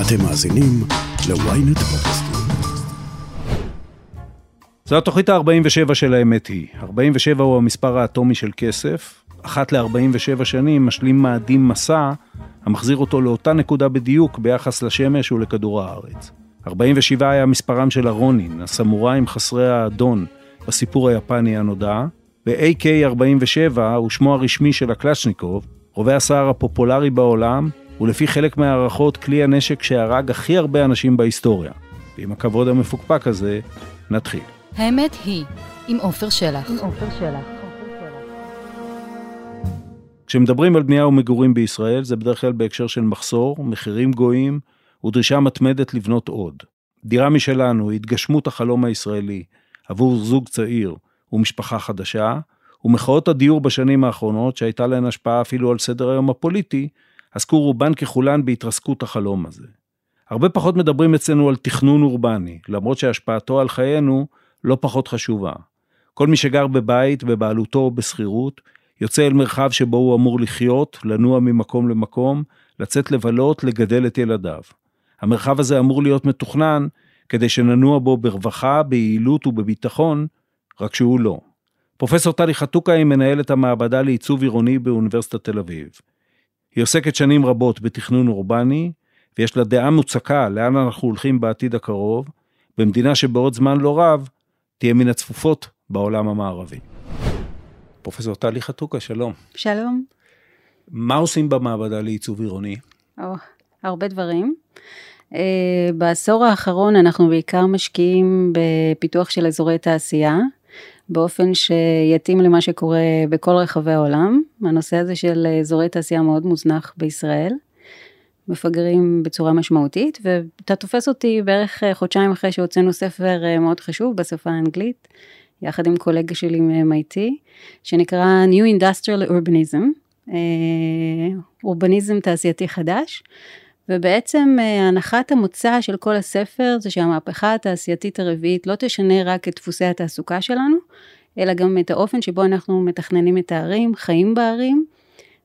אתם מאזינים ל-ynet פודקאסטים. זו התוכנית ה-47 של האמת היא. 47 הוא המספר האטומי של כסף. אחת ל-47 שנים משלים מאדים מסע, המחזיר אותו לאותה נקודה בדיוק ביחס לשמש ולכדור הארץ. 47 היה מספרם של הרונין, הסמוראים חסרי האדון, בסיפור היפני הנודע. ב-AK-47 הוא שמו הרשמי של הקלצ'ניקוב, רובה הסער הפופולרי בעולם, ולפי חלק מהערכות כלי הנשק שהרג הכי הרבה אנשים בהיסטוריה. ועם הכבוד המפוקפק הזה, נתחיל. האמת היא, עם עפר שלח. כשמדברים על בנייה ומגורים בישראל, זה בדרך כלל בהקשר של מחסור, מחירים גויים, ודרישה מתמדת לבנות עוד. דירה משלנו, התגשמות החלום הישראלי, עבור זוג צעיר ומשפחה חדשה, ומחאות הדיור בשנים האחרונות, שהייתה להן השפעה אפילו על סדר היום הפוליטי, עסקו רובן ככולן בהתרסקות החלום הזה. הרבה פחות מדברים אצלנו על תכנון אורבני, למרות שהשפעתו על חיינו לא פחות חשובה. כל מי שגר בבית, בבעלותו או בסחירות, יוצא אל מרחב שבו הוא אמור לחיות, לנוע ממקום למקום, לצאת לבלות, לגדל את ילדיו. המרחב הזה אמור להיות מתוכנן, כדי שננוע בו ברווחה, ביעילות ובביטחון, רק שהוא לא. פרופסור טלי חתוקה היא מנהלת המעבדה לעיצוב עירוני באוניברסיטת תל אביב. היא עוסקת שנים רבות בתכנון אורבני, ויש לה דעה מוצקה לאן אנחנו הולכים בעתיד הקרוב, במדינה שבעוד זמן לא רב, תהיה מן הצפופות בעולם המערבי. פרופסור טלי חתוקה, שלום. שלום. מה עושים במעבדה לעיצוב עירוני? הרבה דברים. בעשור האחרון אנחנו בעיקר משקיעים בפיתוח של אזורי תעשייה, באופן שיתאים למה שקורה בכל רחבי העולם. הנושא הזה של אזורי תעשייה מאוד מוזנח בישראל, מפגרים בצורה משמעותית, ואתה תופס אותי בערך חודשיים אחרי שהוצאנו ספר מאוד חשוב בשפה האנגלית, יחד עם קולגה שלי מ-MIT, שנקרא New Industrial Urbanism, אורבניזם תעשייתי חדש, ובעצם הנחת המוצא של כל הספר זה שהמהפכה התעשייתית הרביעית לא תשנה רק את דפוסי התעסוקה שלנו, אלא גם את האופן שבו אנחנו מתכננים את הערים, חיים בערים,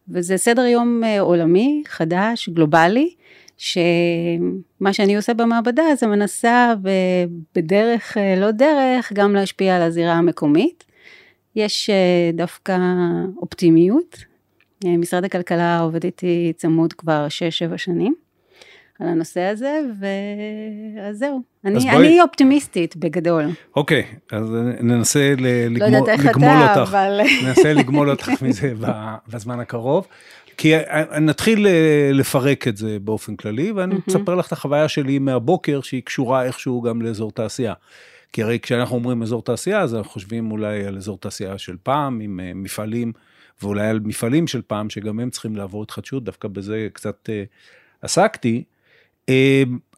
וזה סדר יום עולמי, חדש, גלובלי, שמה שאני עושה במעבדה זה מנסה בדרך לא דרך גם להשפיע על הזירה המקומית. יש דווקא אופטימיות. משרד הכלכלה עובד איתי צמוד כבר 6-7 שנים על הנושא הזה, ואז זהו. אני אופטימיסטית בגדול. אוקיי, אז ננסה לגמול אותך מזה בזמן הקרוב, כי נתחיל לפרק את זה באופן כללי, ואני אספר לך את החוויה שלי מהבוקר, שהיא קשורה איכשהו גם לאזור תעשייה. כי הרי כשאנחנו אומרים אזור תעשייה, אז אנחנו חושבים אולי על אזור תעשייה של פעם, עם מפעלים, ואולי על מפעלים של פעם, שגם הם צריכים לעבור התחדשות, דווקא בזה קצת עסקתי.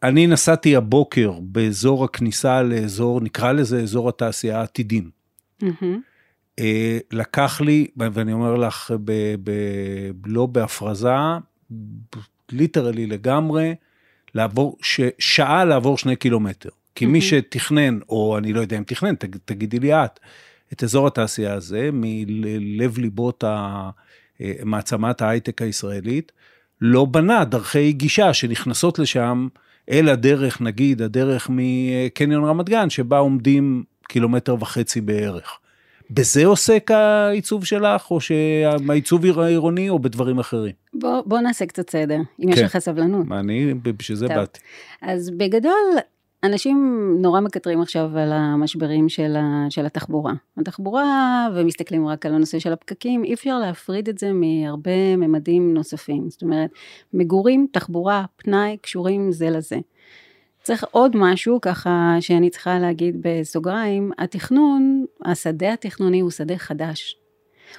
אני נסעתי הבוקר באזור הכניסה לאזור, נקרא לזה אזור התעשייה העתידים. לקח לי, ואני אומר לך, לא בהפרזה, ליטרלי לגמרי, שעה לעבור 2 קילומטר. כי מי שתכנן, או אני לא יודע אם תכנן, תגידי לי את אזור התעשייה הזה, מלב ליבות מעצמת ההייטק הישראלית, לא בנה דרכי גישה שנכנסות לשם, אל הדרך, נגיד, הדרך מקניון רמת גן, שבה עומדים 1.5 קילומטר בערך. בזה עוסק העיצוב שלך, או שהעיצוב עירוני, או בדברים אחרים? בוא נעשה קצת סדר, אם יש לך סבלנות. אני, שזה באתי. אז בגדול, אנשים נורא מקטרים עכשיו על המשברים של התחבורה. התחבורה, ומסתכלים רק על הנושא של הפקקים, אי אפשר להפריד את זה מהרבה ממדים נוספים. זאת אומרת, מגורים, תחבורה, פנאי, קשורים זה לזה. צריך עוד משהו, ככה שאני צריכה להגיד בסוגריים, התכנון, השדה התכנוני הוא שדה חדש.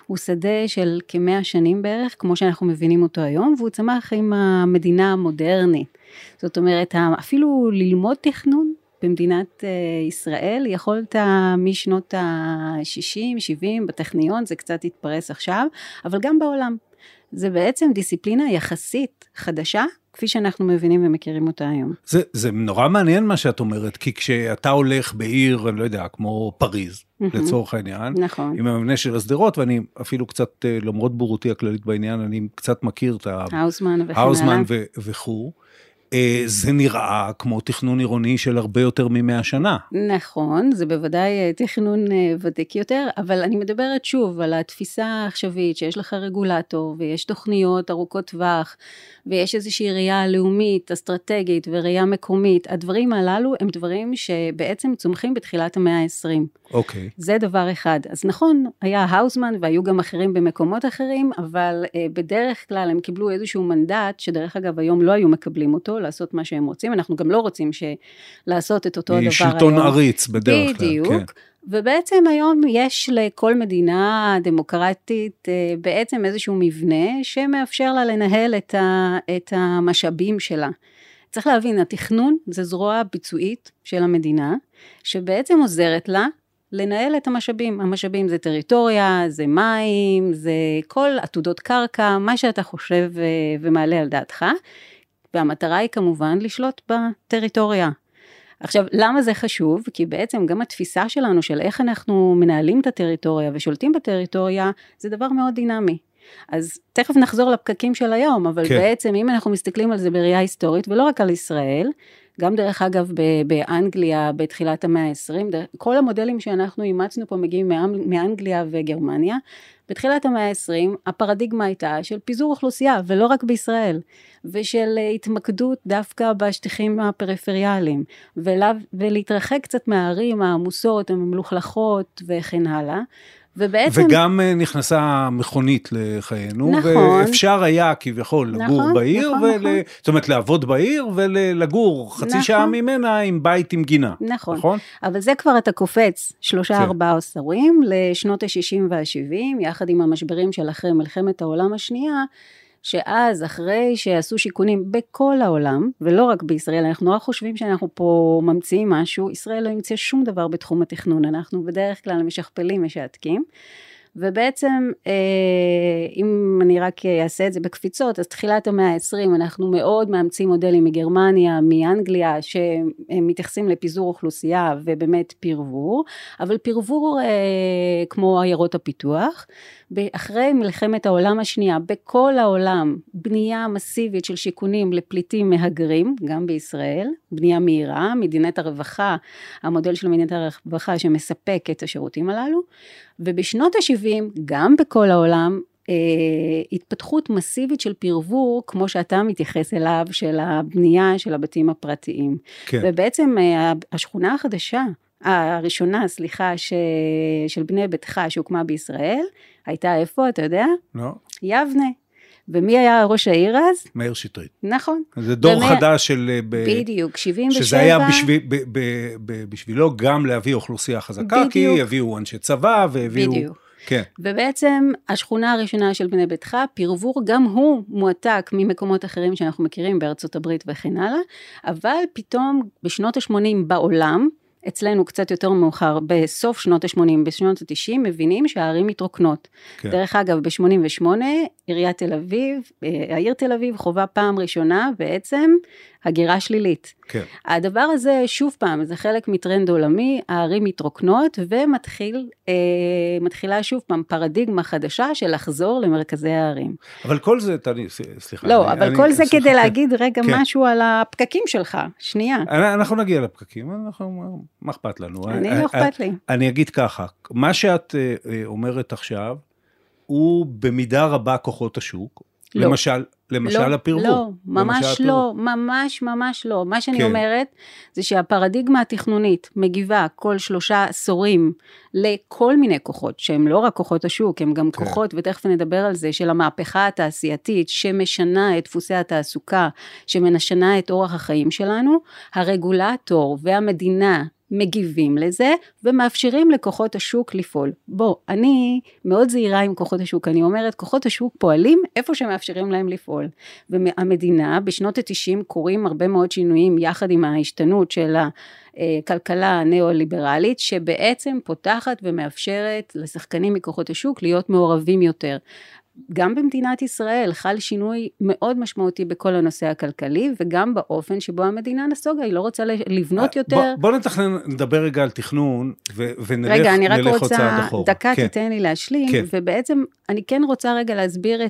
הוא שדה של כ100 שנים בערך, כמו שאנחנו מבינים אותו היום, והוא צמח עם המדינה המודרנית. זאת אומרת, אפילו ללמוד תכנון במדינת ישראל, יכולת משנות ה-60, 70, בטכניון, זה קצת התפרס עכשיו, אבל גם בעולם. זה בעצם דיסציפלינה יחסית חדשה, כפי שאנחנו מבינים ומכירים אותה היום. זה נורא מעניין מה שאת אומרת, כי כשאתה הולך בעיר, אני לא יודע, כמו פריז, לצורך העניין, נכון. עם המבנה של הסדרות, ואני אפילו קצת, למרות בורותי הכללית בעניין, אני קצת מכיר את האוזמן וכו'. זה נראה כמו תכנון עירוני של הרבה יותר מ-100 שנה. נכון, זה בוודאי תכנון ותיק יותר, אבל אני מדברת שוב על התפיסה העכשווית, שיש לך רגולטור, ויש תוכניות ארוכות טווח, ויש איזושהי ראייה לאומית, אסטרטגית וראייה מקומית. הדברים הללו הם דברים שבעצם צומחים בתחילת המאה ה-20. אוקיי. זה דבר אחד. אז נכון, היה האוזמן והיו גם אחרים במקומות אחרים, אבל בדרך כלל הם קיבלו איזשהו מנדט, שדרך אגב היום לא היו מקבלים אותו, לעשות מה שהם רוצים, אנחנו גם לא רוצים לעשות את אותו הדבר היום. שלטון עריץ בדרך כלל. בדיוק. כן. ובעצם היום יש לכל מדינה דמוקרטית בעצם איזשהו מבנה, שמאפשר לה לנהל את המשאבים שלה. צריך להבין, התכנון זה זרוע ביצועית של המדינה, שבעצם עוזרת לה, לנהל את המשאבים. המשאבים זה טריטוריה, זה מים, זה כל עתודות קרקע, מה שאתה חושב ומעלה על דעתך, והמטרה היא כמובן לשלוט בטריטוריה. עכשיו, למה זה חשוב? כי בעצם גם התפיסה שלנו של איך אנחנו מנהלים את הטריטוריה ושולטים בטריטוריה, זה דבר מאוד דינמי. אז תכף נחזור לפקקים של היום, אבל כן. בעצם אם אנחנו מסתכלים על זה בראייה היסטורית, ולא רק על ישראל, גם דרך אגב באנגליה בתחילת המאה ה-20, כל המודלים שאנחנו אימצנו פה מגיעים מאנגליה וגרמניה, בתחילת המאה ה-20 הפרדיגמה הייתה של פיזור אוכלוסייה, ולא רק בישראל, ושל התמקדות דווקא בשטחים הפריפריאליים, ולהתרחק קצת מהערים העמוסות, המלוכלכות וכן הלאה, וגם נכנסה מכונית לחיינו, ואפשר היה כביכול לגור בעיר, זאת אומרת לעבוד בעיר ולגור חצי שעה ממנה עם בית עם גינה. נכון, אבל זה כבר אתה קופץ 3-4 עשורים לשנות ה-60 וה-70, יחד עם המשברים של אחרי מלחמת העולם השנייה, שאז אחרי שעשו שיקונים בכל העולם, ולא רק בישראל, אנחנו רק חושבים שאנחנו פה ממציאים משהו, ישראל לא המציאה שום דבר בתחום התכנון, אנחנו בדרך כלל משכפלים משעתקים, ובעצם אם אני רק אעשה את זה בקפיצות, אז תחילת המאה ה-20 אנחנו מאוד מאמצים מודלים מגרמניה, מאנגליה, שמתייחסים לפיזור אוכלוסייה ובאמת פרבור, אבל פרבור כמו עיירות הפיתוח, אחרי מלחמת העולם השנייה, בכל העולם בנייה מסיבית של שיקונים לפליטים מהגרים, גם בישראל, בנייה מהירה, מדינת הרווחה, המודל של מדינת הרווחה שמספק את השירותים הללו, ובשנות ה-70, גם בכל העולם, התפתחות מסיבית של פרבור, כמו שאתה מתייחס אליו, של הבנייה של הבתים הפרטיים. כן. ובעצם השכונה הראשונה, של בני ביתך שהוקמה בישראל, הייתה איפה, אתה יודע? לא. יבנה. ומי היה ראש העיר אז? מאיר שטרית. נכון. זה דור חדש של... בדיוק, 77. שזה היה בשבילו גם להביא אוכלוסייה חזקה, כי יביאו אנשי צבא והביאו... בדיוק. כן. ובעצם השכונה הראשונה של בני ביתך, פרבור, גם הוא מועתק ממקומות אחרים שאנחנו מכירים בארצות הברית וכן הלאה, אבל פתאום בשנות ה-80 בעולם, אצלנו קצת יותר מאוחר, בסוף שנות ה-80, בשנות ה-90, מבינים שהערים מתרוקנות. כן. דרך אגב, ב-88, עיריית תל אביב, העיר תל אביב, חובה פעם ראשונה, בעצם, הגירה שלילית. כן. הדבר הזה, שוב פעם, זה חלק מטרנד עולמי, הערים מתרוקנות, ומתחילה שוב פעם, פרדיגמה חדשה של לחזור למרכזי הערים. אבל כל זה, סליחה. לא, אבל כל זה כדי להגיד רגע משהו על הפקקים שלך, שנייה. אנחנו נגיע לפקקים, אנחנו... מה אכפת לנו? לא אכפת לי. אני אגיד ככה, מה שאת אומרת עכשיו, הוא במידה רבה כוחות השוק, לא. למשל הפרבור. לא, ממש לא, ממש לא. מה שאני אומרת, זה שהפרדיגמה התכנונית מגיבה כל 3 עשורים לכל מיני כוחות, שהם לא רק כוחות השוק, הם גם כוחות, ותכף נדבר על זה, של המהפכה התעשייתית, שמשנה את דפוסי התעסוקה, שמשנה את אורח החיים שלנו, הרגולטור והמדינה, מגיבים לזה, ומאפשרים לכוחות השוק לפעול. בוא, אני מאוד זהירה עם כוחות השוק, אני אומרת, כוחות השוק פועלים איפה שמאפשרים להם לפעול. והמדינה, בשנות ה-90 קוראים הרבה מאוד שינויים, יחד עם ההשתנות של הכלכלה הנאו-ליברלית, שבעצם פותחת ומאפשרת לשחקנים מכוחות השוק להיות מעורבים יותר. גם במדינת ישראל חל שינוי מאוד משמעותי בכל הנושא הכלכלי, וגם באופן שבו המדינה נסוגה, היא לא רוצה לבנות יותר. בוא נתכנן, נדבר רגע על תכנון, ונלך הוצאה דחור. רגע, אני רק רוצה, דקה תיתן לי להשלים, ובעצם אני כן רוצה רגע להסביר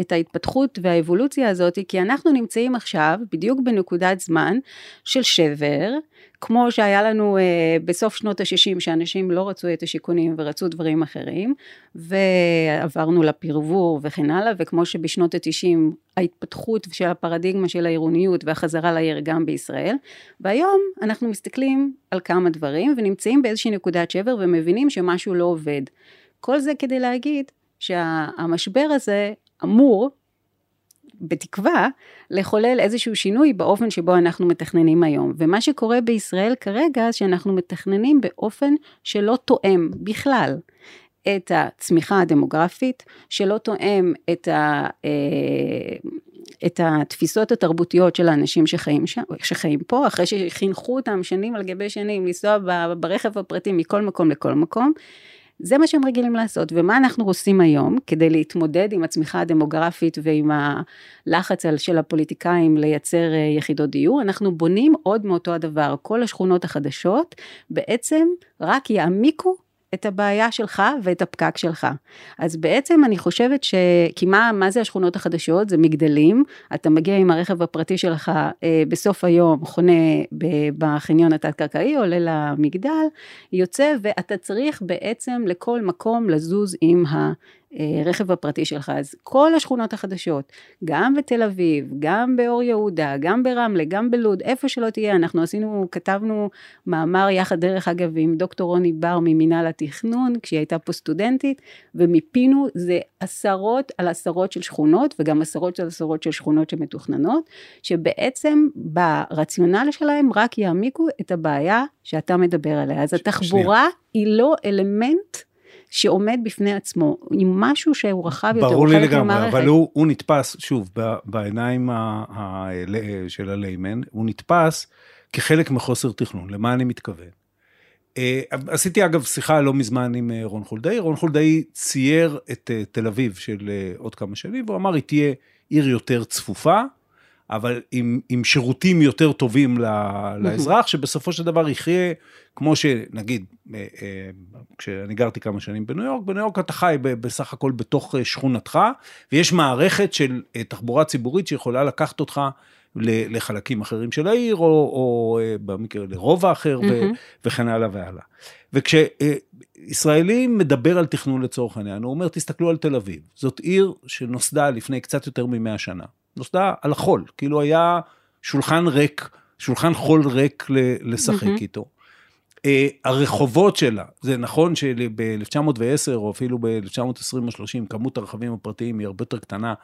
את ההתפתחות והאבולוציה הזאת, כי אנחנו נמצאים עכשיו, בדיוק בנקודת זמן, של שבר, כמו שהיה לנו בסוף שנות ה-60, שאנשים לא רצו את השיכונים ורצו דברים אחרים, ועברנו לפרבור וכן הלאה, וכמו שבשנות ה-90 ההתפתחות של הפרדיגמה של העירוניות והחזרה לעיר גם בישראל, והיום אנחנו מסתכלים על כמה דברים, ונמצאים באיזושהי נקודת שבר ומבינים שמשהו לא עובד. כל זה כדי להגיד שהמשבר הזה אמור, בתקווה, לחולל איזשהו שינוי באופן שבו אנחנו מתכננים היום. ומה שקורה בישראל כרגע, שאנחנו מתכננים באופן שלא תואם בכלל את הצמיחה הדמוגרפית, שלא תואם את התפיסות התרבותיות של האנשים שחיים פה, אחרי שחינכו אותם שנים על גבי שנים, לנסוע ברכב הפרטי מכל מקום לכל מקום, זה מה שהם רגילים לעשות, ומה אנחנו עושים היום, כדי להתמודד עם הצמיחה הדמוגרפית, ועם הלחץ של הפוליטיקאים לייצר יחידות דיור, אנחנו בונים עוד מאותו הדבר, כל השכונות החדשות, בעצם רק יעמיקו את הבעיה שלך, ואת הפקק שלך. אז בעצם אני חושבת ש... כי מה זה השכונות החדשות? זה מגדלים, אתה מגיע עם הרכב הפרטי שלך, בסוף היום חונה בחניון התת-קרקעי, עולה למגדל, יוצא, ואתה צריך בעצם לכל מקום לזוז עם הרכב הפרטי שלך. אז כל השכונות החדשות, גם בתל אביב, גם באור יהודה, גם ברמלה, גם בלוד, איפה שלא תהיה, אנחנו כתבנו מאמר יחד, דרך אגב, עם דוקטור רוני בר ממינהל התכנון, כשהיא הייתה פה סטודנטית, ומפינו זה עשרות על עשרות של שכונות, וגם עשרות על עשרות של שכונות שמתוכננות, שבעצם ברציונל שלהם רק יעמיקו את הבעיה שאתה מדבר עליה. אז התחבורה היא לא אלמנט שעומד בפני עצמו, עם משהו שהוא רחב יותר. ברור לי לגמרי, אבל הוא נתפס, שוב, בעיניים של הליימן, הוא נתפס כחלק מחוסר תכנון, למה אני מתכוון. עשיתי אגב שיחה לא מזמן עם רון חולדאי, רון חולדאי צייר את תל אביב של עוד כמה שנים, והוא אמר, היא תהיה עיר יותר צפופה, אבל עם שירותים יותר טובים לאזרח, שבסופו של דבר יחיה, כמו שנגיד, כשאני גרתי כמה שנים בניו יורק, בניו יורק אתה חי בסך הכל בתוך שכונתך, ויש מערכת של תחבורה ציבורית, שיכולה לקחת אותך לחלקים אחרים של העיר, או במקרה לרובע אחר, וכן הלאה והלאה. וכשישראלים מדבר על תכנון לצורך העניין, הוא אומר, תסתכלו על תל אביב, זאת עיר שנוסדה לפני קצת יותר מ100 שנה, נוסדה על החול, כאילו היה שולחן ריק, שולחן חול ריק לשחק איתו. הרחובות שלה, זה נכון שב-1910 או אפילו ב-1920-30, כמות הרכבים הפרטיים היא הרבה יותר קטנה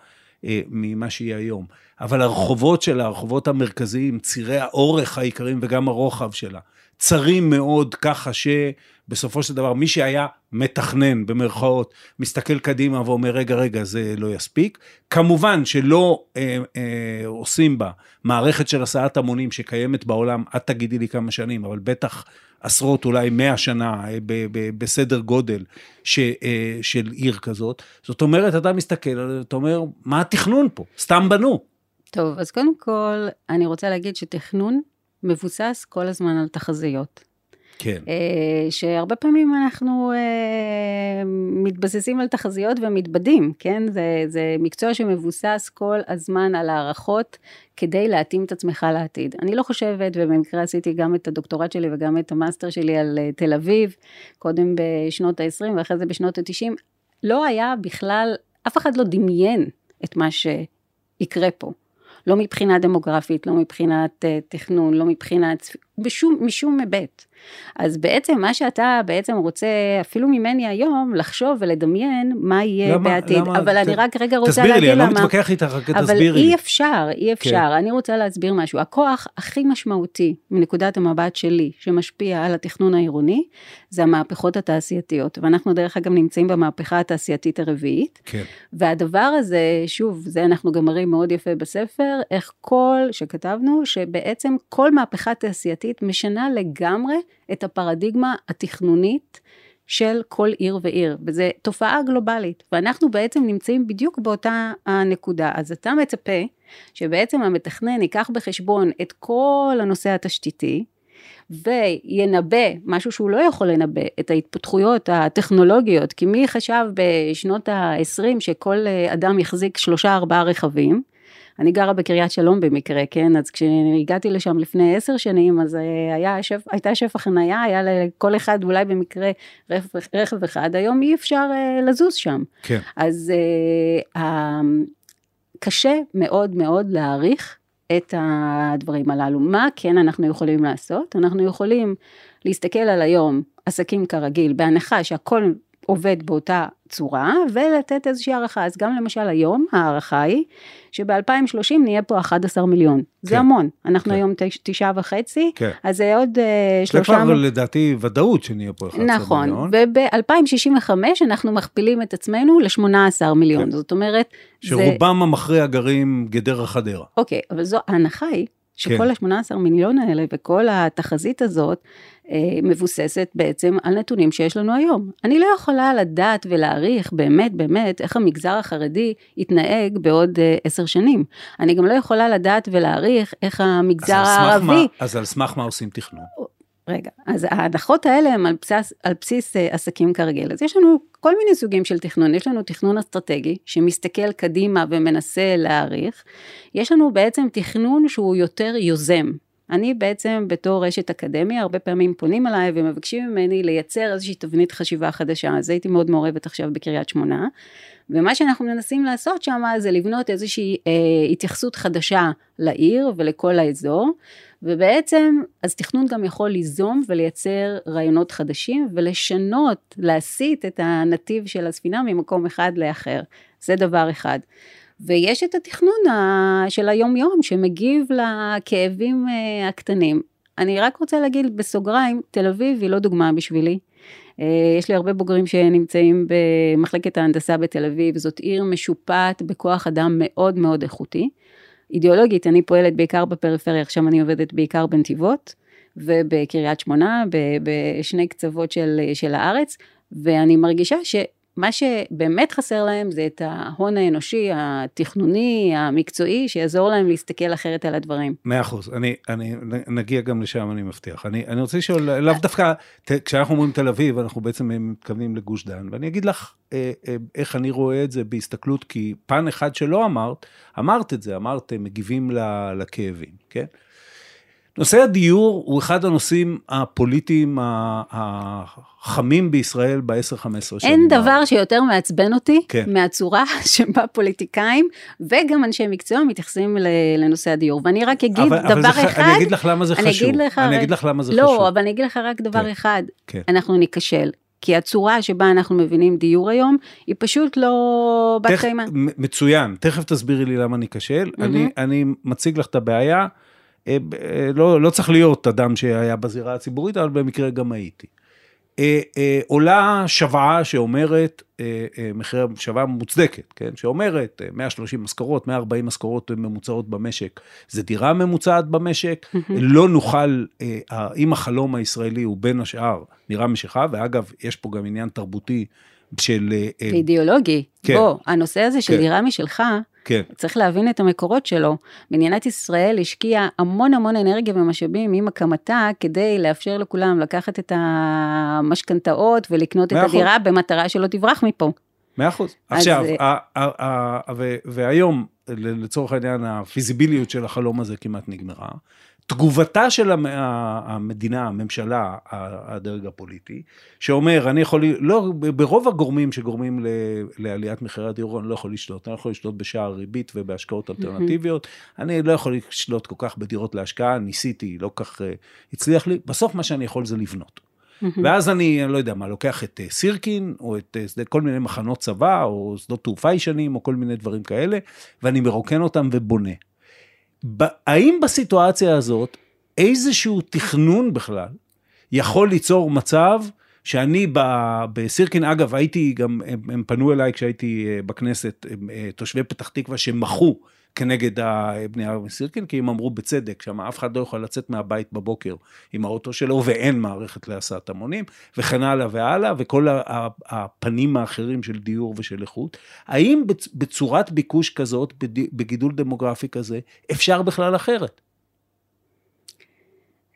ממה שהיא היום, אבל הרחובות שלה, הרחובות המרכזיים, צירי האורך העיקריים וגם הרוחב שלה, צרים מאוד, ככה שבסופו של דבר, מי שהיה מתכנן במרכאות, מסתכל קדימה ואומר, רגע, זה לא יספיק. כמובן שלא עושים בה מערכת של הסעת המונים שקיימת בעולם, את תגידי לי כמה שנים, אבל בטח עשרות, אולי 100 שנה, בסדר גודל של עיר כזאת. זאת אומרת, אתה מסתכל, אתה אומר, מה התכנון פה? סתם בנו. טוב, אז קודם כל, אני רוצה להגיד שתכנון, מבוסס כל הזמן על תחזיות. כן. שהרבה פעמים אנחנו מתבססים על תחזיות ומתבדים, כן? זה מקצוע שמבוסס כל הזמן על הערכות, כדי להתאים את עצמך לעתיד. אני לא חושבת, ובמקרה עשיתי גם את הדוקטורט שלי, וגם את המאסטר שלי על תל אביב, קודם בשנות ה-20, ואחרי זה בשנות ה-90, לא היה בכלל, אף אחד לא דמיין את מה שיקרה פה. לא מבחינה דמוגרפית, לא מבחינת תכנון, לא מבחינת, משום מבט. אז בעצם מה שאתה בעצם רוצה, אפילו ממני היום, לחשוב ולדמיין מה יהיה בעתיד. אבל אני רק רגע רוצה להגיד למה. תסבירי לי, אני לא מתווכח איתך, רק תסבירי לי. אבל אי אפשר. אני רוצה להסביר משהו. הכוח הכי משמעותי, מנקודת המבט שלי, שמשפיע על התכנון העירוני, זה המהפכות התעשייתיות. ואנחנו דרך אגב נמצאים במהפכה התעשייתית הרביעית. כן. והדבר הזה, שוב, זה אנחנו גם מראים מאוד יפה בספר, איך כל שכתבנו, שבעצם כל מהפכה תעשייתית משנה לגמרי את הפרדיגמה התכנונית של כל עיר ועיר, וזו תופעה גלובלית, ואנחנו בעצם נמצאים בדיוק באותה הנקודה, אז אתה מצפה שבעצם המתכנן ייקח בחשבון את כל הנושא התשתיתי, וינבא משהו שהוא לא יכול לנבא, את ההתפתחויות הטכנולוגיות, כי מי חשב בשנות ה-20 שכל אדם יחזיק 3-4 רכבים, אני גרה בקריית שלום במקרה, כן, אז כשהגעתי לשם לפני 10 שנים, אז הייתה שפע חנייה, היה לכל אחד אולי במקרה רכב אחד, היום אי אפשר לזוז שם. כן. אז קשה מאוד מאוד להעריך את הדברים הללו. מה כן אנחנו יכולים לעשות? אנחנו יכולים להסתכל על היום, עסקים כרגיל, בהנחה שהכל עובד באותה צורה, ולתת איזושהי הערכה. אז גם למשל היום, הערכה היא, שב-2030 נהיה פה 11 מיליון. כן. זה המון. אנחנו כן. היום 9.5, כן. אז זה עוד 3... זה כבר לדעתי ודאות שנהיה פה 11 נכון. מיליון. נכון, וב-2065 אנחנו מכפילים את עצמנו ל-18 מיליון. כן. זאת אומרת... שרובם זה... המכריע גרים גדרה חדרה. אוקיי, אבל זו ההנחה היא, שכל ה-18 מיליון האלה וכל התחזית הזאת מבוססת בעצם על נתונים שיש לנו היום. אני לא יכולה לדעת ולהעריך באמת באמת איך המגזר החרדי יתנהג בעוד 10 שנים. אני גם לא יכולה לדעת ולהעריך איך המגזר הערבי... אז על סמך מה עושים תכנון? רגע, אז ההדחות האלה הם על בסיס עסקים כרגל. אז יש לנו כל מיני סוגים של תכנון. יש לנו תכנון אסטרטגי שמסתכל קדימה ומנסה להעריך. יש לנו בעצם תכנון שהוא יותר יוזם. אני בעצם בתור רשת אקדמיה, הרבה פעמים פונים עליי ומבקשים ממני לייצר איזושהי תבנית חשיבה חדשה. אז הייתי מאוד מעורבת עכשיו בקריית שמונה. ומה שאנחנו מנסים לעשות שם זה לבנות איזושהי התייחסות חדשה לעיר ולכל האזור. ובעצם, אז תכנון גם יכול ליזום ולייצר רעיונות חדשים, ולשנות, להסיט את הנתיב של הספינה ממקום אחד לאחר. זה דבר אחד. ויש את התכנון של היום-יום, שמגיב לכאבים הקטנים. אני רק רוצה להגיד בסוגריים, תל אביב היא לא דוגמה בשבילי. יש לי הרבה בוגרים שנמצאים במחלקת ההנדסה בתל אביב, זאת עיר משופעת בכוח אדם מאוד מאוד איכותי. אידיאולוגית, אני פועלת בעיקר בפריפריה, עכשיו אני עובדת בעיקר בנתיבות, ובקריית שמונה, בשני קצוות של הארץ, ואני מרגישה שמה שבאמת חסר להם, זה את ההון האנושי, התכנוני, המקצועי, שיעזור להם להסתכל אחרת על הדברים. 100%, אני נגיע גם לשם, אני מבטיח. אני רוצה לשאול, לאו דווקא, כשאנחנו אומרים תל אביב, אנחנו בעצם מתכוונים לגוש דן, ואני אגיד לך, איך אני רואה את זה בהסתכלות, כי פן אחד שלא אמרת את זה, אמרת מגיבים לכאבים, כן? נושא הדיור הוא אחד הנושאים הפוליטיים החמים בישראל ב-10-15 שנים. אין דבר שיותר מעצבן אותי, מהצורה שבה פוליטיקאים, וגם אנשי מקצוע מתייחסים לנושא הדיור. ואני רק אגיד דבר אחד... אני אגיד לך למה זה חשוב. לא, אבל אני אגיד לך רק דבר אחד, אנחנו ניכשל. כי הצורה שבה אנחנו מבינים דיור היום, היא פשוט לא בת קיימא. מצוין, תכף תסבירי לי למה אני קשל, אני מציג לך את הבעיה, לא צריך להיות אדם שהיה בזירה הציבורית, אבל במקרה גם הייתי. עולה שוואה שאומרת, שוואה מוצדקת, שאומרת 130 משכורות, 140 משכורות ממוצעות במשק, זה דירה ממוצעת במשק, לא נוכל, אם החלום הישראלי הוא בין השאר, נראה משכה, ואגב, יש פה גם עניין תרבותי של... אידיאולוגי, בוא, הנושא הזה של דירה משלך, צריך להבין את המקורות שלו. מדינת ישראל השקיעה המון המון אנרגיה ומשאבים עם הקמתה, כדי לאפשר לכולם לקחת את המשכנתאות ולקנות את הדירה, במטרה שלא תברח מפה. 100%. עכשיו, והיום, לצורך העניין, הפיזיביליות של החלום הזה כמעט נגמרה. תגובתה של המדינה, הממשלה, הדרג הפוליטי, שאומר, אני יכול, לא, ברוב הגורמים שגורמים לעליית מחירי הדיור, אני לא יכול לשלוט, אני יכול לשלוט בשער ריבית ובהשקעות אלטרנטיביות, אני לא יכול לשלוט כל כך בדירות להשקעה, ניסיתי, לא כך הצליח לי, בסוף מה שאני יכול זה לבנות. ואז אני לא יודע מה, לוקח את סירקין, או את כל מיני מחנות צבא, או שדות תעופה ישנים, או כל מיני דברים כאלה, ואני מרוקן אותם ובונה. האם בסיטואציה הזאת, איזשהו תכנון בכלל, יכול ליצור מצב, שאני בסירקין, אגב, הייתי גם, הם פנו אליי כשהייתי בכנסת, תושבי פתח תקווה שמחו, כנגד הבנייה בסירקין, כי הם אמרו בצדק, שמה אף אחד לא יכול לצאת מהבית בבוקר עם האוטו שלו, ואין מערכת להסעת המונים, וכן הלאה והלאה, וכל הפנים האחרים של דיור ושל איכות. האם בצורת ביקוש כזאת, בגידול דמוגרפי כזה, אפשר בכלל אחרת?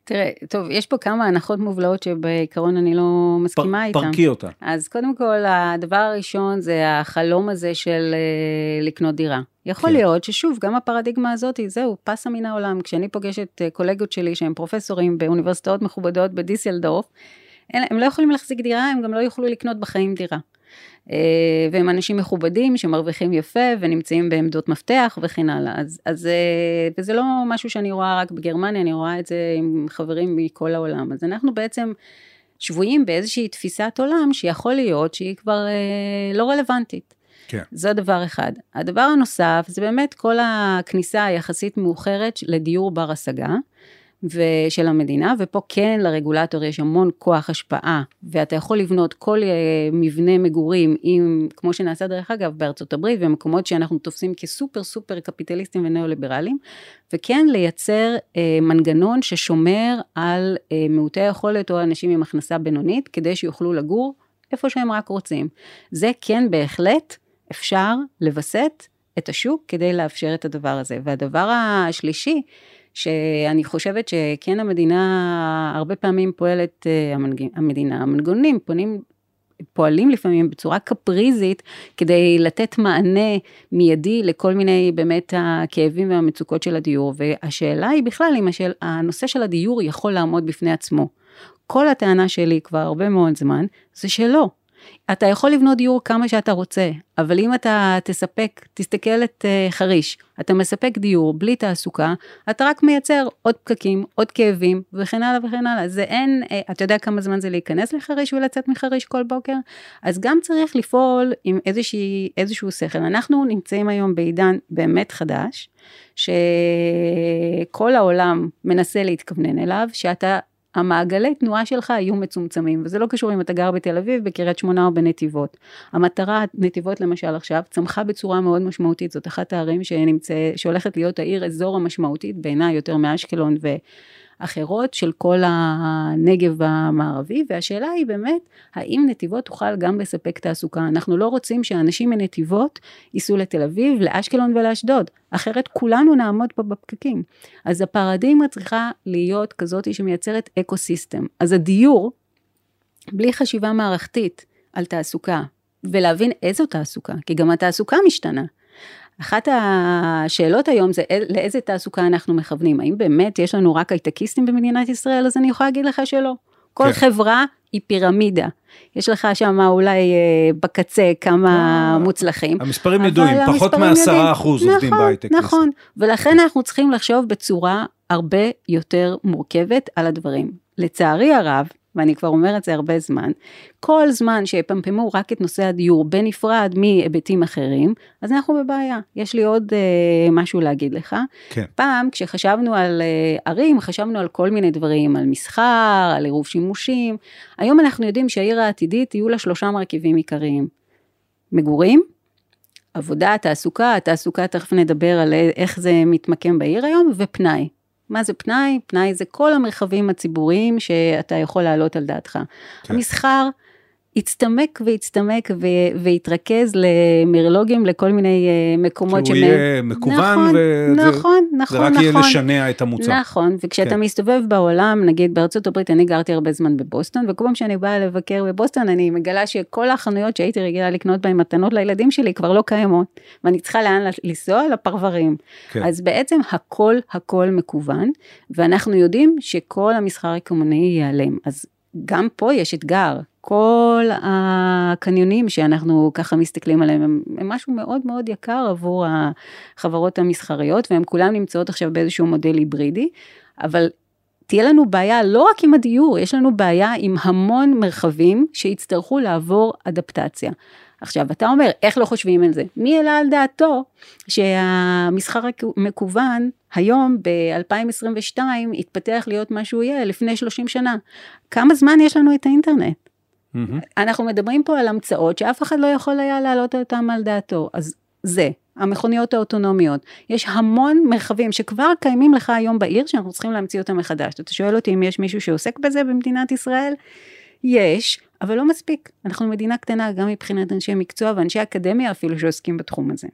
תראה, טוב, יש פה כמה הנחות מובלעות שבעיקרון אני לא מסכימה איתן. פרקי אותה. אז קודם כל, הדבר הראשון זה החלום הזה של לקנות דירה. יכול להיות ששוב, גם הפרדיגמה הזאת, זהו, פסה מן העולם. כשאני פוגשת קולגות שלי שהם פרופסורים באוניברסיטאות מכובדות בדיסלדורף, הם לא יכולים להחזיק דירה, הם גם לא יוכלו לקנות בחיים דירה. והם אנשים מכובדים שמרוויחים יפה ונמצאים בעמדות מפתח וכן הלאה. אז וזה לא משהו שאני רואה רק בגרמניה, אני רואה את זה עם חברים מכל העולם. אז אנחנו בעצם שבויים באיזושהי תפיסת עולם שיכול להיות שהיא כבר לא רלוונטית. כן. זה דבר אחד. הדבר הנוסף זה באמת כל הכניסה היחסית מאוחרת לדיור בר השגה ושל המדינה, ופה כן לרגולטור יש המון כוח השפעה, ואתה יכול לבנות כל מבנה מגורים, עם, כמו שנעשה דרך אגב בארצות הברית, במקומות שאנחנו תופסים כסופר סופר קפיטליסטים ונאו-ליברליים, וכן לייצר מנגנון ששומר על מעוטי יכולת או אנשים עם הכנסה בינונית, כדי שיוכלו לגור איפה שהם רק רוצים. זה כן בהחלט אפשר לבסט את השוק, כדי לאפשר את הדבר הזה. והדבר השלישי, שאני חושבת שכן המדינה, הרבה פעמים פועלת, המדינה, המנגונים פועלים לפעמים בצורה קפריזית, כדי לתת מענה מיידי לכל מיני באמת הכאבים והמצוקות של הדיור, והשאלה היא בכלל אם הנושא של הדיור יכול לעמוד בפני עצמו. כל הטענה שלי כבר הרבה מאוד זמן, זה שלא. אתה יכול לבנות דיור כמה שאתה רוצה, אבל אם אתה תסתכל את חריש, אתה מספק דיור בלי תעסוקה, אתה רק מייצר עוד פקקים, עוד כאבים, וכן הלאה וכן הלאה. זה אין, אתה יודע כמה זמן זה להיכנס לחריש ולצאת מחריש כל בוקר? אז גם צריך לפעול עם איזשהו שכל. אנחנו נמצאים היום בעידן באמת חדש, שכל העולם מנסה להתכוונן אליו, שאתה המעגלי תנועה שלך היו מצומצמים, וזה לא קשור אם אתה גר בתל אביב, בקריית שמונה או בנתיבות. המטרה, נתיבות למשל עכשיו, צמחה בצורה מאוד משמעותית, זאת אחת הערים שהולכת להיות העיר אזור המשמעותית, בעיניי יותר מאשקלון ואחרות, של כל הנגב המערבי, והשאלה היא באמת, האם נתיבות תוכל גם לספק תעסוקה? אנחנו לא רוצים שהאנשים מנתיבות ייסעו לתל אביב, לאשקלון ולאשדוד, אחרת כולנו נעמוד פה בפקקים. אז הפרדיגמה צריכה להיות כזאת שמייצרת אקוסיסטם. אז הדיור, בלי חשיבה מערכתית על תעסוקה, ולהבין איזו תעסוקה, כי גם התעסוקה משתנה. אחת השאלות היום זה לאיזה תעסוקה אנחנו מכוונים. האם באמת יש לנו רק הייטקיסטים במדינת ישראל? אז אני יכולה להגיד לך שלא. כל חברה היא פירמידה. יש לך שם אולי בקצה כמה מוצלחים. המספרים ידועים, פחות מ10% עובדים בהייטקיסטים. נכון, ולכן אנחנו צריכים לחשוב בצורה הרבה יותר מורכבת על הדברים. לצערי הרב, ואני כבר אומרת זה הרבה זמן, כל זמן שפמפמו רק את נושא הדיור בנפרד מהיבטים אחרים, אז אנחנו בבעיה. יש לי עוד משהו להגיד לך. כן. פעם כשחשבנו על ערים, חשבנו על כל מיני דברים, על מסחר, על עירוב שימושים. היום אנחנו יודעים שהעיר העתידית יהיו לה 3 מרכיבים עיקריים. מגורים, עבודה, תעסוקה, תכף נדבר על איך זה מתמקם בעיר היום, ופנאי. מה זה פנאי? פנאי זה כל המרחבים הציבוריים שאתה יכול לעלות על דעתך. כן. המסחר הצטמק והתרכז למרלוגים, לכל מיני מקומות שהוא יהיה מקוון, נכון, נכון, זה רק יהיה לשנע את המוצר. נכון, וכשאתה מסתובב בעולם, נגיד בארצות הברית, אני גרתי הרבה זמן בבוסטון, וכל פעם שאני באה לבקר בבוסטון, אני מגלה שכל החנויות שהייתי רגילה לקנות בהן מתנות לילדים שלי, כבר לא קיימות, ואני צריכה לאן לנסוע? לפרברים. אז בעצם הכל מקוון, ואנחנו יודעים שכל המסחר הקמעונאי ייעלם. אז גם פה יש אתגר, כל הקניונים שאנחנו ככה מסתכלים עליהם, הם משהו מאוד מאוד יקר עבור החברות המסחריות, והם כולם נמצאות עכשיו באיזשהו מודל היברידי, אבל תהיה לנו בעיה לא רק עם הדיור, יש לנו בעיה עם המון מרחבים שיצטרכו לעבור אדפטציה. עכשיו, אתה אומר, איך לא חושבים על זה? מי אלא על דעתו שהמסחר המקוון היום ב-2022 התפתח להיות מה שהוא יהיה לפני 30 שנה. כמה זמן יש לנו את האינטרנט? אנחנו מדברים פה על המצאות שאף אחד לא יכול היה להעלות אותם על דעתו. אז זה, המכוניות האוטונומיות. יש המון מרחבים שכבר קיימים לך היום בעיר, שאנחנו צריכים להמציא אותם מחדש. אתה שואל אותי אם יש מישהו שעוסק בזה במדינת ישראל? יש, אבל לא מספיק. אנחנו מדינה קטנה, גם מבחינת אנשי מקצוע ואנשי אקדמיה אפילו שעוסקים בתחום הזה.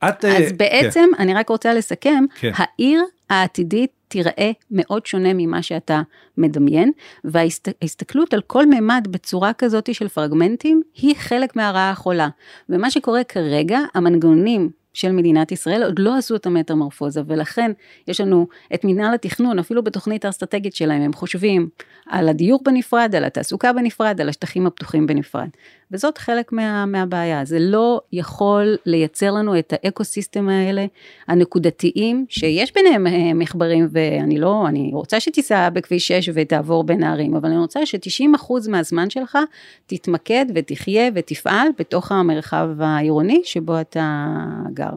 אז בעצם, אני רק רוצה לסכם, העיר העתידית תראה מאוד שונה ממה שאתה מדמיין, וההסתכלות על כל ממד בצורה כזאת של פרגמנטים, היא חלק מהרעה החולה. ומה שקורה כרגע, המנגנונים של מדינת ישראל עוד לא עשו את המטמורפוזה, ולכן יש לנו את מנהל התכנון, אפילו בתוכנית האסטרטגית שלהם, הם חושבים על הדיור בנפרד, על התעסוקה בנפרד, על השטחים הפתוחים בנפרד. וזאת חלק מהבעיה, זה לא יכול לייצר לנו את האקוסיסטם האלה, הנקודתיים, שיש ביניהם מחברים, ואני רוצה שתיסע בכביש 6 ותעבור בין הערים, אבל אני רוצה ש90% מהזמן שלך תתמקד ותחיה ותפעל בתוך המרחב העירוני שבו אתה גר.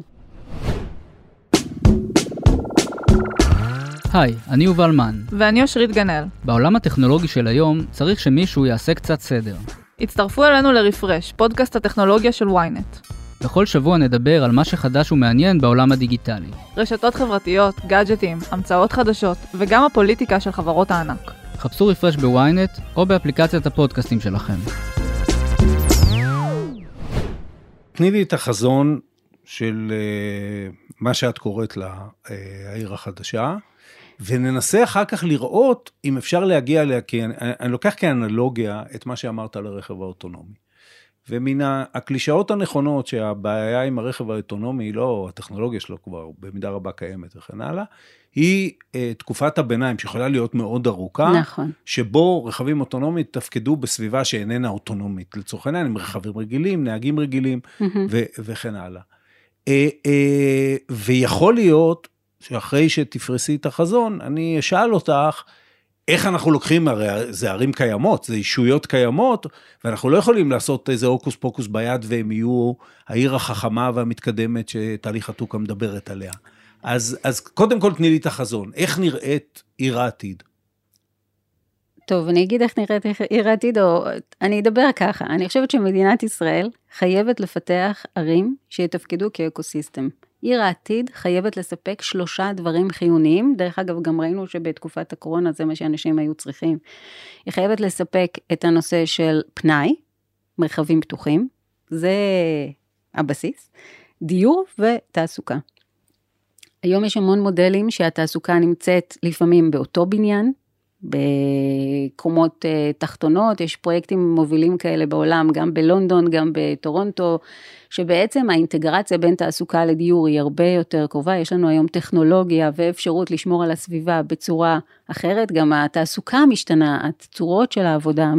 היי, אני יובל מן. ואני אושרית גנל. בעולם הטכנולוגי של היום צריך שמישהו יעשה קצת סדר. הצטרפו אלינו לרפרש, פודקאסט הטכנולוגיה של וויינט. בכל שבוע נדבר על מה שחדש ומעניין בעולם הדיגיטלי. רשתות חברתיות, גאדג'טים, המצאות חדשות, וגם הפוליטיקה של חברות הענק. חפשו רפרש בוויינט, או באפליקציית הפודקאסטים שלכם. תני לי את החזון של מה שאת קוראת לעיר החדשה, וננסה אחר כך לראות אם אפשר להגיע אליה, כי אני לוקח כאנלוגיה את מה שאמרת על הרכב האוטונומי. ומן הקלישאות הנכונות שהבעיה עם הרכב האוטונומי, לא, הטכנולוגיה שלו כבר במידה רבה קיימת וכן הלאה, היא תקופת הביניים שיכולה להיות מאוד ארוכה, נכון. שבו רכבים אוטונומיים תפקדו בסביבה שאיננה אוטונומית. לצורך העניין הם רכבים רגילים, נהגים רגילים וכן הלאה. ויכול להיות שאחרי שתפרסי את החזון, אני אשאל אותך, איך אנחנו לוקחים, הרי זה ערים קיימות, זה אישויות קיימות, ואנחנו לא יכולים לעשות איזה אוקוס פוקוס ביד, והם יהיו העיר החכמה והמתקדמת, שטלי חתוקה מדברת עליה. אז קודם כל תני לי את החזון, איך נראית עיר העתיד? טוב, אני אגיד איך נראית עיר העתיד, או אני אדבר ככה, אני חושבת שמדינת ישראל חייבת לפתח ערים, שיתפקדו כאקוסיסטם. עיר העתיד חייבת לספק 3 דברים חיוניים, דרך אגב גם ראינו שבתקופת הקורונה זה מה שאנשים היו צריכים, היא חייבת לספק את הנושא של פנאי, מרחבים פתוחים, זה הבסיס, דיור ותעסוקה. היום יש המון מודלים שהתעסוקה נמצאת לפעמים באותו בניין, בקומות תחתונות, יש פרויקטים מובילים כאלה בעולם, גם בלונדון, גם בטורונטו, שבעצם האינטגרציה בין תעסוקה לדיור היא הרבה יותר קרובה, יש לנו היום טכנולוגיה ואפשרות לשמור על הסביבה בצורה אחרת, גם התעסוקה משתנה, הצורות של העבודה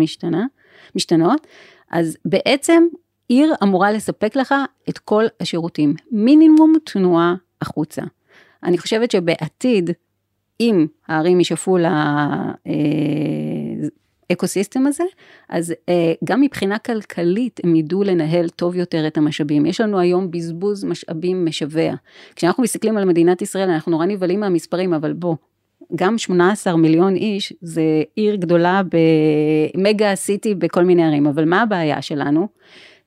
משתנות, אז בעצם עיר אמורה לספק לך את כל השירותים, מינימום תנועה החוצה. אני חושבת שבעתיד, אם הערים ישפו לאקוסיסטם הזה, אז גם מבחינה כלכלית הם ידעו לנהל טוב יותר את המשאבים. יש לנו היום בזבוז משאבים משווה. כשאנחנו מסתכלים על מדינת ישראל, אנחנו נורא נבלים מהמספרים, אבל בוא, גם 18 מיליון איש, זה עיר גדולה במגה סיטי בכל מיני ערים, אבל מה הבעיה שלנו?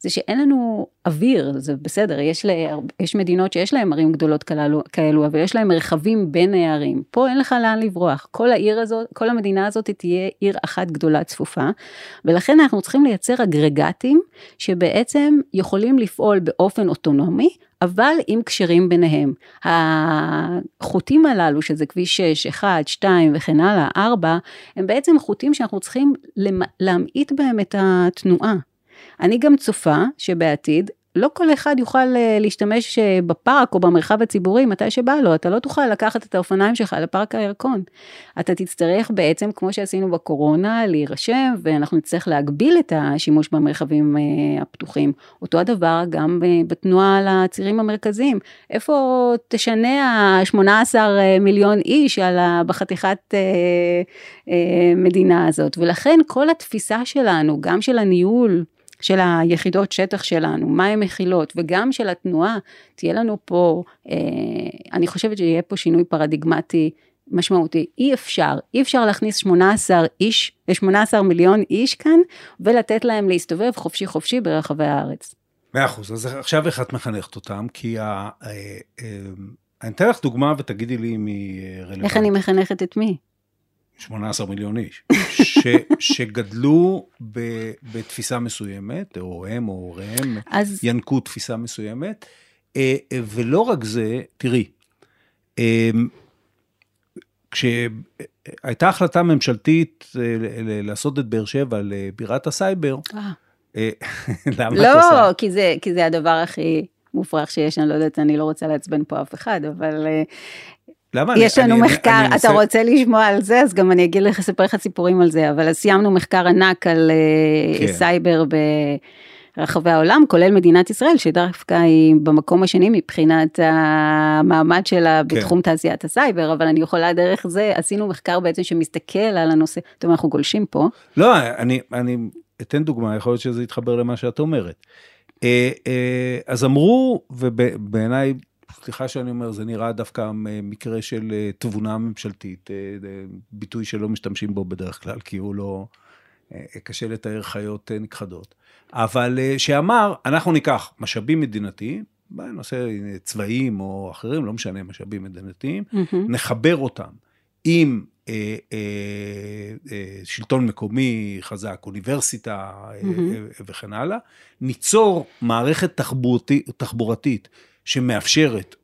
זה שאין לנו אוויר, זה בסדר, יש מדינות שיש להם ערים גדולות כאלו, אבל יש להם מרחבים בין הערים, פה אין לך לאן לברוח, כל העיר הזאת, כל המדינה הזאת תהיה עיר אחת גדולה צפופה, ולכן אנחנו צריכים לייצר אגרגטים, שבעצם יכולים לפעול באופן אוטונומי, אבל עם קשרים ביניהם, החוטים הללו, שזה כביש 6, 1, 2 וכן הלאה, 4, הם בעצם חוטים שאנחנו צריכים להמעיט בהם את התנועה, אני גם צופה שבעתיד, לא כל אחד יוכל להשתמש בפארק או במרחב הציבורי, מתי שבא לו, אתה לא תוכל לקחת את האופניים שלך לפארק הירקון. אתה תצטרך בעצם, כמו שעשינו בקורונה, להירשם, ואנחנו נצטרך להגביל את השימוש במרחבים הפתוחים. אותו הדבר גם בתנועה על הצירים המרכזיים. איפה תשנה 18 מיליון איש בחתיכת מדינה הזאת? ולכן כל התפיסה שלנו, גם של הניהול, של היחידות שטח שלנו, מה הן מכילות, וגם של התנועה, תהיה לנו פה, אני חושבת שיהיה פה שינוי פרדיגמטי משמעותי, אי אפשר להכניס 18 מיליון איש כאן, ולתת להם להסתובב חופשי ברחבי הארץ. 100%. אז עכשיו איך את מחנכת אותם? כי אני אתן לך דוגמה ותגידי לי אם היא רלוונטית. איך אני מחנכת את מי? 18 מיליון איש, שגדלו בתפיסה מסוימת, הוריהם או הוריהם, ינקו תפיסה מסוימת, ולא רק זה, תראי, כשהייתה החלטה ממשלתית לעשות את באר שבע לבירת הסייבר, לא, כי זה הדבר הכי מופרך שיש, אני לא יודעת, אני לא רוצה לעצבן פה אף אחד, אבל... יש לנו מחקר, אתה רוצה לשמוע על זה, אז גם אני אגיד לך, אספר לך סיפורים על זה, אבל סיימנו מחקר ענק על סייבר ברחבי העולם, כולל מדינת ישראל, שדווקא היא במקום השני מבחינת המעמד שלה בתחום תעשיית הסייבר, אבל אני יכולה דרך זה, עשינו מחקר בעצם שמסתכל על הנושא, זאת אומרת, אנחנו גולשים פה. לא, אני אתן דוגמה, יכול להיות שזה יתחבר למה שאת אומרת. אז אמרו, ובעיניי, סליחה שאני אומר, זה נראה דווקא מקרה של תבונה ממשלתית, ביטוי שלא משתמשים בו בדרך כלל, כי הוא לא קשה לתאר חיות נכחדות. אבל שאמר, אנחנו ניקח משאבים מדינתיים, בנושא צבאיים או אחרים, לא משנה משאבים מדינתיים, נחבר אותם עם שלטון מקומי חזק, אוניברסיטה וכן הלאה, ניצור מערכת תחבורתית, שמאפשרת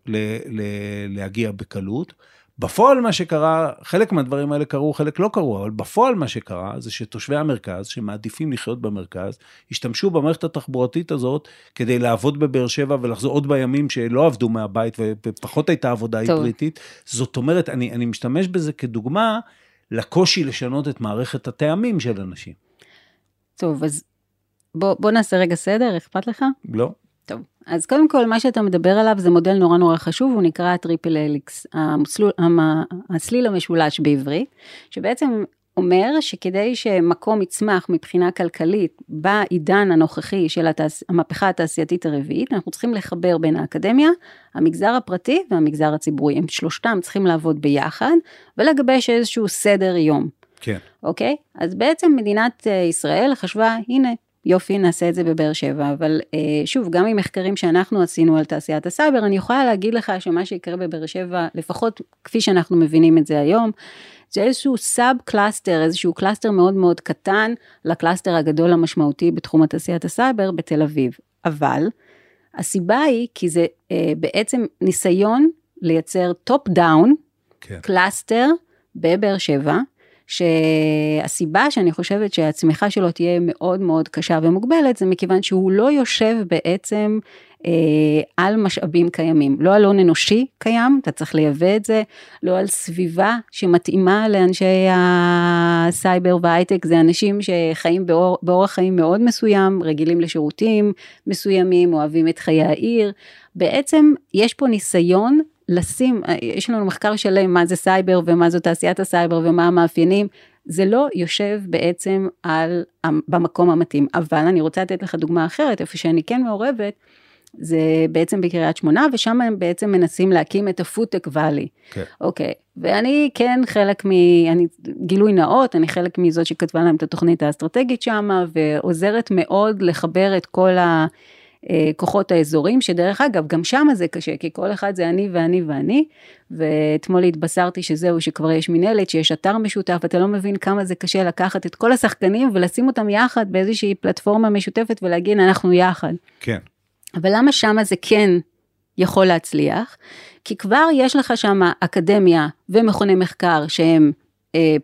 להגיע בקלות. בפועל מה שקרה, חלק מהדברים האלה קרו, חלק לא קרו, אבל בפועל מה שקרה, זה שתושבי המרכז, שמעדיפים לחיות במרכז, השתמשו במערכת התחבורתית הזאת, כדי לעבוד בבאר שבע, ולחזור עוד בימים שלא עבדו מהבית, ופחות הייתה עבודה היברידית. זאת אומרת, אני משתמש בזה כדוגמה, לקושי לשנות את מערכת הטעמים של אנשים. טוב, אז בוא נעשה רגע סדר, אכפת לך? לא. טוב, אז קודם כל מה שאתה מדבר עליו זה מודל נורא נורא חשוב, הוא נקרא הטריפל אליקס, הסליל המשולש בעברית, שבעצם אומר שכדי שמקום יצמח מבחינה כלכלית בעידן הנוכחי של המהפכה התעשייתית הרביעית, אנחנו צריכים לחבר בין האקדמיה, המגזר הפרטי והמגזר הציבורי, הם שלושתם צריכים לעבוד ביחד ולגבש איזשהו סדר יום. כן. אוקיי? אז בעצם מדינת ישראל חשבה, הנה, יופי, נעשה את זה בבאר שבע, אבל שוב, גם עם מחקרים שאנחנו עשינו על תעשיית הסייבר, אני יכולה להגיד לך שמה שיקרה בבאר שבע, לפחות כפי שאנחנו מבינים את זה היום, זה איזשהו סאב קלאסטר, איזשהו קלאסטר מאוד מאוד קטן, לקלאסטר הגדול המשמעותי בתחום התעשיית הסייבר בתל אביב. אבל הסיבה היא כי זה בעצם ניסיון לייצר טופ דאון, קלאסטר בבאר שבע, שהסיבה שאני חושבת שהצמיחה שלו תהיה מאוד מאוד קשה ומוגבלת, זה מכיוון שהוא לא יושב בעצם על משאבים קיימים, לא על הון אנושי קיים, אתה צריך לייבא את זה, לא על סביבה שמתאימה לאנשי הסייבר וההייטק, זה אנשים שחיים באורח חיים מאוד מסוים, רגילים לשירותים מסוימים, אוהבים את חיי העיר, בעצם יש פה ניסיון, לשים, יש לנו מחקר שלם מה זה סייבר ומה זו תעשיית הסייבר ומה המאפיינים, זה לא יושב בעצם במקום המתאים, אבל אני רוצה לתת לך דוגמה אחרת, איפה שאני כן מעורבת, זה בעצם בקריית שמונה, ושם הם בעצם מנסים להקים את הפודטק ואלי. אוקיי, ואני כן חלק גילוי נאות, אני חלק מזאת שכתבה להם את התוכנית האסטרטגית שם, ועוזרת מאוד לחבר את כל כוחות האזורים, שדרך אגב, גם שם זה קשה, כי כל אחד זה אני ואני ואני, ואתמול התבשרתי שזהו, שכבר יש מנהלת, שיש אתר משותף, ואתה לא מבין כמה זה קשה לקחת את כל השחקנים, ולשים אותם יחד באיזושהי פלטפורמה משותפת, ולהגיד, אנחנו יחד. כן. אבל למה שם זה כן יכול להצליח? כי כבר יש לך שם אקדמיה ומכוני מחקר שהם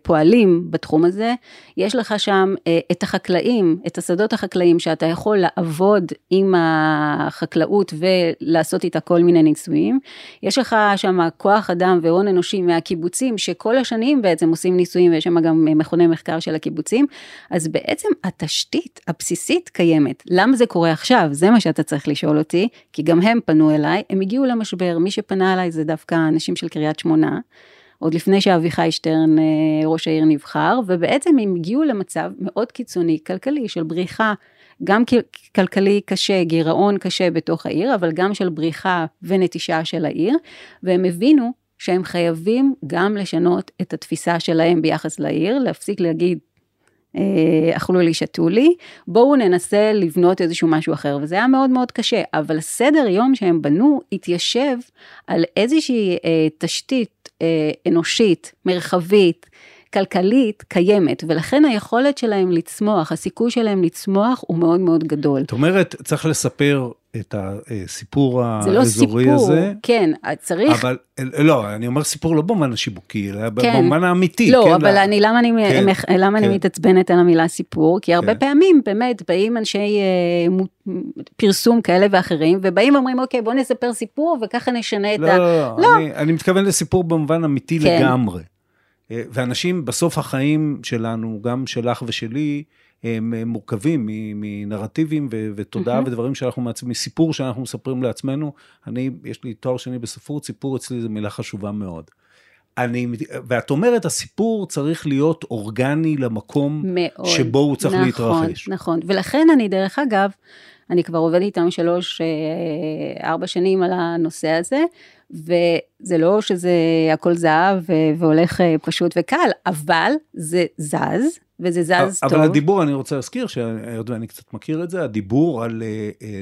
פועלים בתחום הזה, יש לך שם את החקלאים, את השדות החקלאים, שאתה יכול לעבוד עם החקלאות, ולעשות איתה כל מיני ניסויים, יש לך שם כוח אדם והון אנושי מהקיבוצים, שכל השנים בעצם עושים ניסויים, ויש שם גם מכוני מחקר של הקיבוצים, אז בעצם התשתית הבסיסית קיימת, למה זה קורה עכשיו? זה מה שאתה צריך לשאול אותי, כי גם הם פנו אליי, הם הגיעו למשבר, מי שפנה אליי זה דווקא אנשים של קריית שמונה, עוד לפני שאביחי שטרן, ראש העיר, נבחר, ובעצם הם הגיעו למצב מאוד קיצוני, כלכלי, של בריחה, גם כלכלי קשה, גירעון קשה בתוך העיר, אבל גם של בריחה ונטישה של העיר, והם הבינו שהם חייבים גם לשנות את התפיסה שלהם ביחס לעיר, להפסיק להגיד, אכלו לי, שתו לי, בואו ננסה לבנות איזשהו משהו אחר, וזה היה מאוד מאוד קשה, אבל סדר יום שהם בנו התיישב על איזושהי תשתית אנושית, מרחבית, כלכלית קיימת, ולכן היכולת שלהם לצמוח, הסיכוי שלהם לצמוח הוא מאוד מאוד גדול. זאת אומרת, צריך לספר את הסיפור האזורי הזה. זה לא סיפור, כן, צריך. אבל, לא, אני אומר סיפור לא במובן השיווקי, אלא במובן האמיתי. לא, אבל למה אני מתעצבנת על המילה סיפור? כי הרבה פעמים באמת באים אנשי פרסום כאלה ואחרים, ובאים ואומרים, אוקיי, בוא נספר סיפור, וככה נשנה את ה... לא, אני מתכוון לסיפור במובן אמיתי לגמרי. ואנשים בסוף החיים שלנו, גם שלך ושלי, הם מורכבים מנרטיבים ותודעה ודברים שאנחנו מעצבים, מסיפור שאנחנו מספרים לעצמנו. אני, יש לי תואר שני בספרות, סיפור אצלי זה מילה חשובה מאוד. ואת אומרת, הסיפור צריך להיות אורגני למקום מאוד, שבו הוא צריך נכון, להתרחש. נכון, ולכן אני דרך אגב, אני כבר עובדת איתם 3-4 שנים על הנושא הזה, וזה לא שזה הכל זהב והולך פשוט וקל, אבל זה זז, וזה זז טוב. אבל הדיבור, אני רוצה להזכיר, שאני קצת מכיר את זה, הדיבור על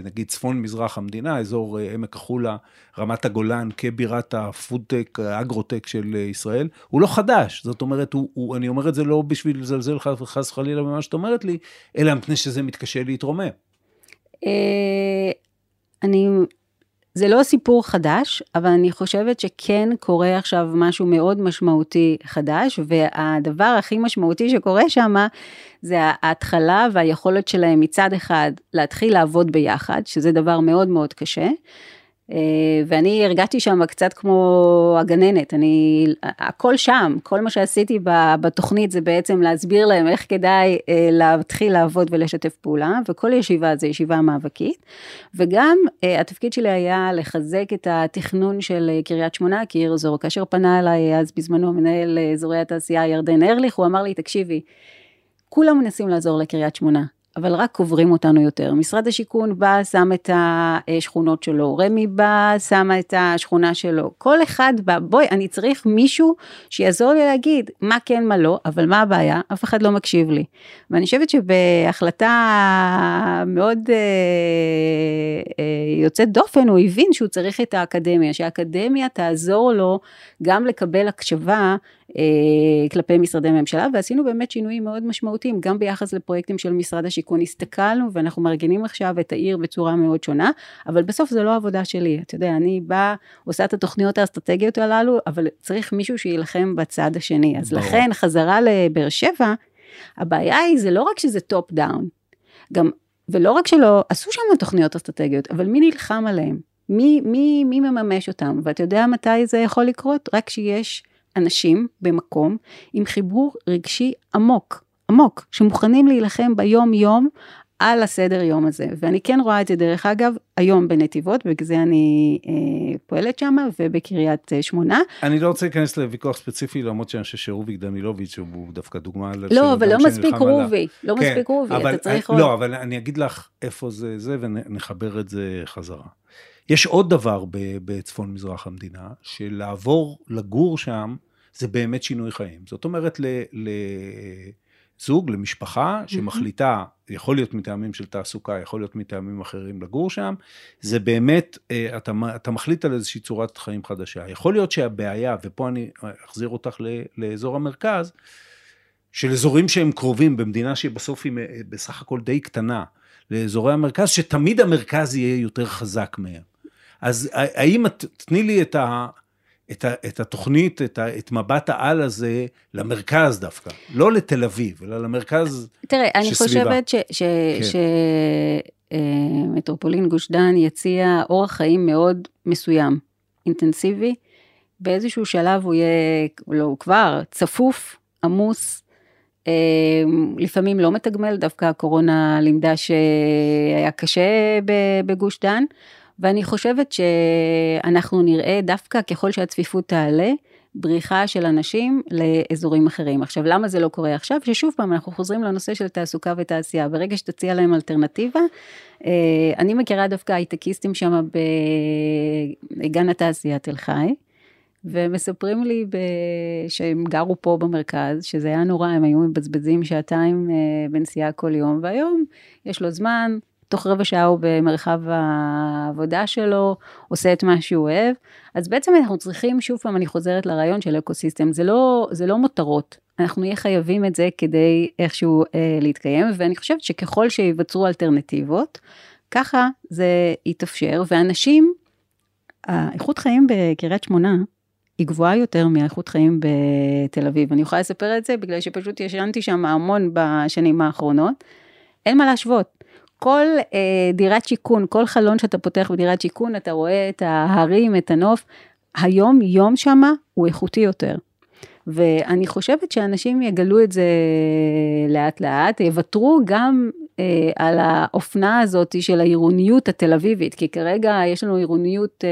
נגיד צפון מזרח המדינה, אזור עמק החולה, רמת הגולן, כבירת הפודטק, האגרוטק של ישראל, הוא לא חדש, זאת אומרת, אני אומר את זה לא בשביל לזלזל חס וחלילה במה שאת אומרת לי, אלא מפני שזה מתקשה להתרומם. זה לא סיפור חדש, אבל אני חושבת שכן קורה עכשיו משהו מאוד משמעותי חדש, והדבר הכי משמעותי שקורה שם, זה ההתחלה והיכולת שלהם מצד אחד, להתחיל לעבוד ביחד, שזה דבר מאוד מאוד קשה, ואני הרגשתי שם קצת כמו הגננת, הכל שם, כל מה שעשיתי בתוכנית זה בעצם להסביר להם איך כדאי להתחיל לעבוד ולשתף פעולה, וכל ישיבה זה ישיבה מאבקית, וגם התפקיד שלי היה לחזק את התכנון של קריית שמונה, כי זו כאשר פנה אליי אז בזמנו מנהל אזורי התעשייה ירדן ארליך, הוא אמר לי, תקשיבי, כולם מנסים לעזור לקריית שמונה, אבל רק קוברים אותנו יותר. משרד השיכון בא, שם את השכונות שלו, רמי בא, שמה את השכונה שלו, כל אחד בא, בואי, אני צריך מישהו שיעזור לי להגיד, מה כן, מה לא, אבל מה הבעיה? אף אחד לא מקשיב לי. ואני חושבת שבהחלטה מאוד יוצאת דופן, הוא הבין שהוא צריך את האקדמיה, שהאקדמיה תעזור לו גם לקבל הקשבה, כלפי משרדי ממשלה, ועשינו באמת שינויים מאוד משמעותיים, גם ביחס לפרויקטים של משרד השיכון, הסתכלנו, ואנחנו מארגנים עכשיו את העיר בצורה מאוד שונה, אבל בסוף זה לא עבודה שלי, אתה יודע, אני באה, עושה את התוכניות האסטרטגיות הללו, אבל צריך מישהו שילחם בצד השני, אז לכן חזרה לבאר שבע, הבעיה היא, זה לא רק שזה טופ דאון, גם, ולא רק שלא, עשו שם תוכניות אסטרטגיות, אבל מי נלחם עליהם? מי מממש אותם? ואתה יודע מתי זה יכול לקרות? רק שיש אנשים במקום עם חיבור רגשי עמוק, עמוק, שמוכנים להילחם ביום יום על הסדר יום הזה, ואני כן רואה את זה דרך אגב, היום בנתיבות, בגלל זה אני פועלת שם, ובקריית שמונה. אני לא רוצה להיכנס לוויכוח ספציפי, למרות שאני חושב שרובי גדמילוביץ' הוא דווקא דוגמה. לא, אבל לא מספיק רובי, לא מספיק רובי, אתה צריך... לא, אבל אני אגיד לך איפה זה, ונחבר את זה חזרה. יש עוד דבר בצפון מזרח המדינה, שלעבור לגור שם, זה באמת שינוי חיים. זאת אומרת, לזוג, למשפחה, שמחליטה, יכול להיות מטעמים של תעסוקה, יכול להיות מטעמים אחרים לגור שם, זה באמת, אתה מחליט על איזושהי צורת חיים חדשה. יכול להיות שהבעיה, ופה אני אחזיר אותך לאזור המרכז, של אזורים שהם קרובים, במדינה שבסוף היא בסך הכל די קטנה, לאזורי המרכז, שתמיד המרכז יהיה יותר חזק מהם. אז האם תתני לי את התוכנית, את מבט העל הזה, למרכז דווקא, לא לתל אביב, אלא למרכז שסביבה. תראה, אני חושבת שמטרופולין גוש דן יציע אורח חיים מאוד מסוים, אינטנסיבי, באיזשהו שלב הוא יהיה, לא, הוא כבר צפוף, עמוס, לפעמים לא מתגמל, דווקא הקורונה לימדה שהיה קשה בגוש דן, ואני חושבת שאנחנו נראה דווקא ככל שהצפיפות תעלה, בריחה של אנשים לאזורים אחרים. עכשיו, למה זה לא קורה עכשיו? ששוב פעם אנחנו חוזרים לנושא של תעסוקה ותעשייה, ברגע שתציע להם אלטרנטיבה, אני מכירה דווקא הייטקיסטים שם בגן התעשייה תל חי, ומספרים לי שהם גרו פה במרכז, שזה היה נורא, הם היו מבזבזים שעתיים בנסיעה כל יום, והיום יש לו זמן, תוך רבע שעה הוא במרחב העבודה שלו, עושה את מה שהוא אוהב, אז בעצם אנחנו צריכים, שוב פעם אני חוזרת לרעיון של אקוסיסטם, זה לא מותרות, אנחנו נהיה חייבים את זה כדי איכשהו להתקיים, ואני חושבת שככל שיבצרו אלטרנטיבות, ככה זה יתאפשר, ואנשים, האיכות חיים בקריית שמונה, היא גבוהה יותר מהאיכות חיים בתל אביב, אני יכולה לספר את זה, בגלל שפשוט ישנתי שם המון בשנים האחרונות, אין מה להשוות, כל דירת שיקון, כל חלון שאתה פותח בדירת שיקון, אתה רואה את ההרים, את הנוף, היום יום שם הוא איכותי יותר, ואני חושבת שאנשים יגלו את זה לאט לאט, יוותרו גם על האופנה הזאת של העירוניות התל אביבית, כי כרגע יש לנו עירוניות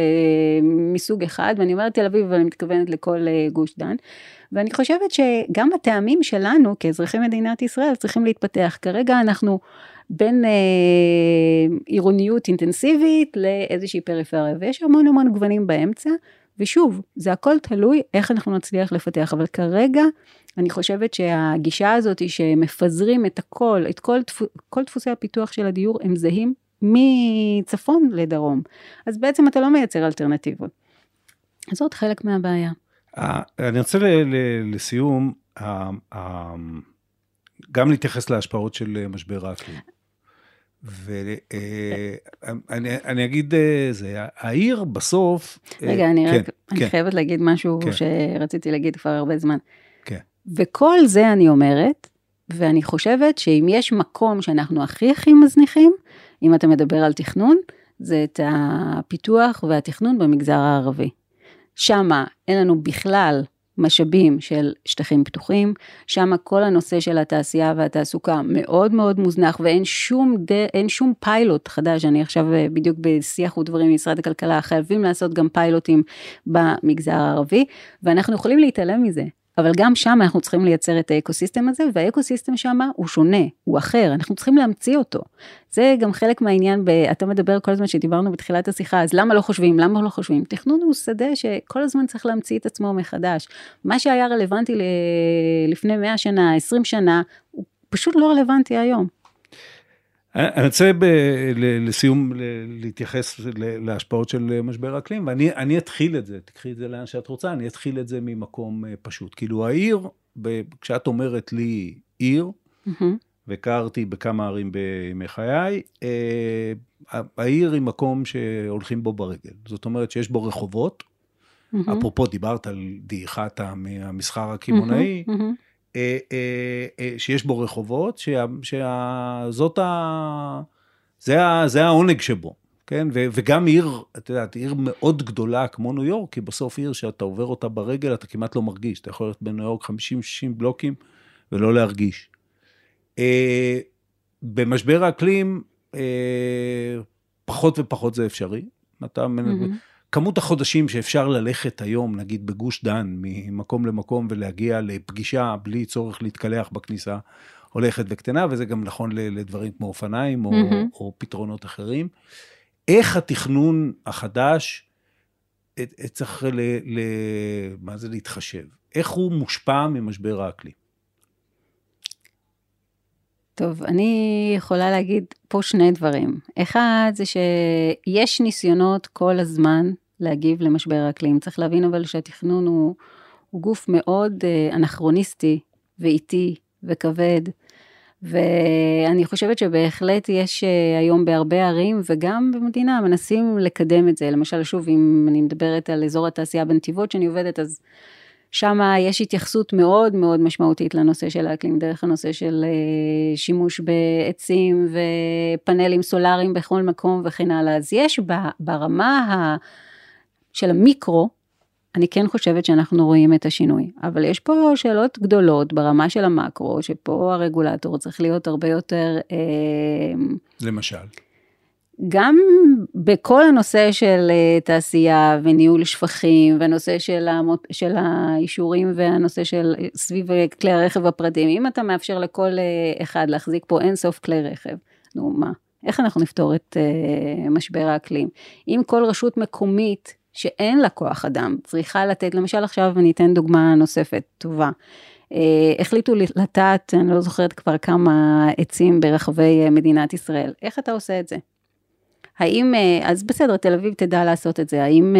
מסוג אחד, ואני אומרת תל אביב, אבל אני מתכוונת לכל גוש דן, ואני חושבת שגם הטעמים שלנו, כאזרחים מדינת ישראל, צריכים להתפתח. כרגע אנחנו בין עירוניות אינטנסיבית לאיזושהי פריפריה, ויש המון המון גוונים באמצע, ושוב, זה הכל תלוי איך אנחנו נצליח לפתח, אבל כרגע אני חושבת שהגישה הזאת היא שמפזרים את הכל, את כל דפוסי הפיתוח של הדיור הם זהים מצפון לדרום, אז בעצם אתה לא מייצר אלטרנטיבות. אז עוד חלק מהבעיה. אני רוצה לסיום, גם להתייחס להשפעות של משבר האקלים. ואני אגיד, זה העיר בסוף... רגע, אני חייבת להגיד משהו שרציתי להגיד כבר הרבה זמן. וכל זה אני אומרת, ואני חושבת שאם יש מקום שאנחנו הכי מזניחים, אם אתה מדבר על תכנון, זה את הפיתוח והתכנון במגזר הערבי. שמה אין לנו בכלל משאבים של שטחים פתוחים, שמה כל הנושא של התעשייה והתעסוקה מאוד מאוד מוזנח, ואין שום פיילוט חדש, אני עכשיו בדיוק בשיח ודברים משרד הכלכלה, חייבים לעשות גם פיילוטים במגזר הערבי, ואנחנו יכולים להתעלם מזה, אבל גם שם אנחנו צריכים לייצר את האקוסיסטם הזה, והאקוסיסטם שם הוא שונה, הוא אחר, אנחנו צריכים להמציא אותו. זה גם חלק מהעניין, אתה מדבר כל הזמן שדיברנו בתחילת השיחה, אז למה לא חושבים? תכנון הוא שדה שכל הזמן צריך להמציא את עצמו מחדש. מה שהיה רלוונטי לפני 100 שנה, 20 שנה, הוא פשוט לא רלוונטי היום. אני רוצה לסיום להתייחס להשפעות של משבר האקלים, ואני אתחיל את זה, תקחי את זה לאן שאת רוצה, אני אתחיל את זה ממקום פשוט. כאילו העיר, כשאת אומרת לי עיר, וקרתי בכמה ערים בחיי, העיר היא מקום שהולכים בו ברגל. זאת אומרת שיש בו רחובות, אפרופו דיברת על דעיכת המסחר הכימונאי, שיש בו רחובות, זה העונג שבו, כן? וגם עיר, את יודעת, עיר מאוד גדולה כמו ניו יורק, כי בסוף עיר שאתה עובר אותה ברגל, אתה כמעט לא מרגיש, אתה יכול להיות בניו יורק 50-60 בלוקים, ולא להרגיש. במשבר האקלים, פחות ופחות זה אפשרי, כמות החודשים שאפשר ללכת היום, נגיד בגוש דן, ממקום למקום ולהגיע לפגישה בלי צורך להתקלח בכניסה, הולכת וקטנה, וזה גם נכון לדברים כמו אופניים או פתרונות אחרים. איך התכנון החדש צריך מה זה להתחשב? איך הוא מושפע ממשבר האקלים? טוב, אני יכולה להגיד פה שני דברים. אחד זה שיש ניסיונות כל הזמן להגיב למשבר האקלים. צריך להבין אבל שהתכנון הוא גוף מאוד אנכרוניסטי ואיטי וכבד. ואני חושבת שבהחלט יש היום בהרבה ערים וגם במדינה מנסים לקדם את זה. למשל שוב, אם אני מדברת על אזור התעשייה בנתיבות שאני עובדת, אז... שם יש התייחסות מאוד מאוד משמעותית לנושא של האקלים, דרך הנושא של שימוש בעצים ופאנלים סולאריים בכל מקום וכן הלאה. אז יש ברמה של המיקרו, אני כן חושבת שאנחנו רואים את השינוי, אבל יש פה שאלות גדולות ברמה של המקרו, שפה הרגולטור צריך להיות הרבה יותר... למשל... גם בכל הנושא של תעשייה וניהול שפכים, והנושא של האישורים, והנושא של סביב כלי הרכב הפרטיים, אם אתה מאפשר לכל אחד להחזיק פה אינסוף כלי רכב, נו מה, איך אנחנו נפתור את משבר האקלים? אם כל רשות מקומית, שאין לה כוח אדם, צריכה לתת, למשל עכשיו אני אתן דוגמה נוספת טובה, החליטו לטעת, אני לא זוכרת כבר כמה עצים ברחבי מדינת ישראל, איך אתה עושה את זה? האם, אז בסדר, תל אביב תדע לעשות את זה, האם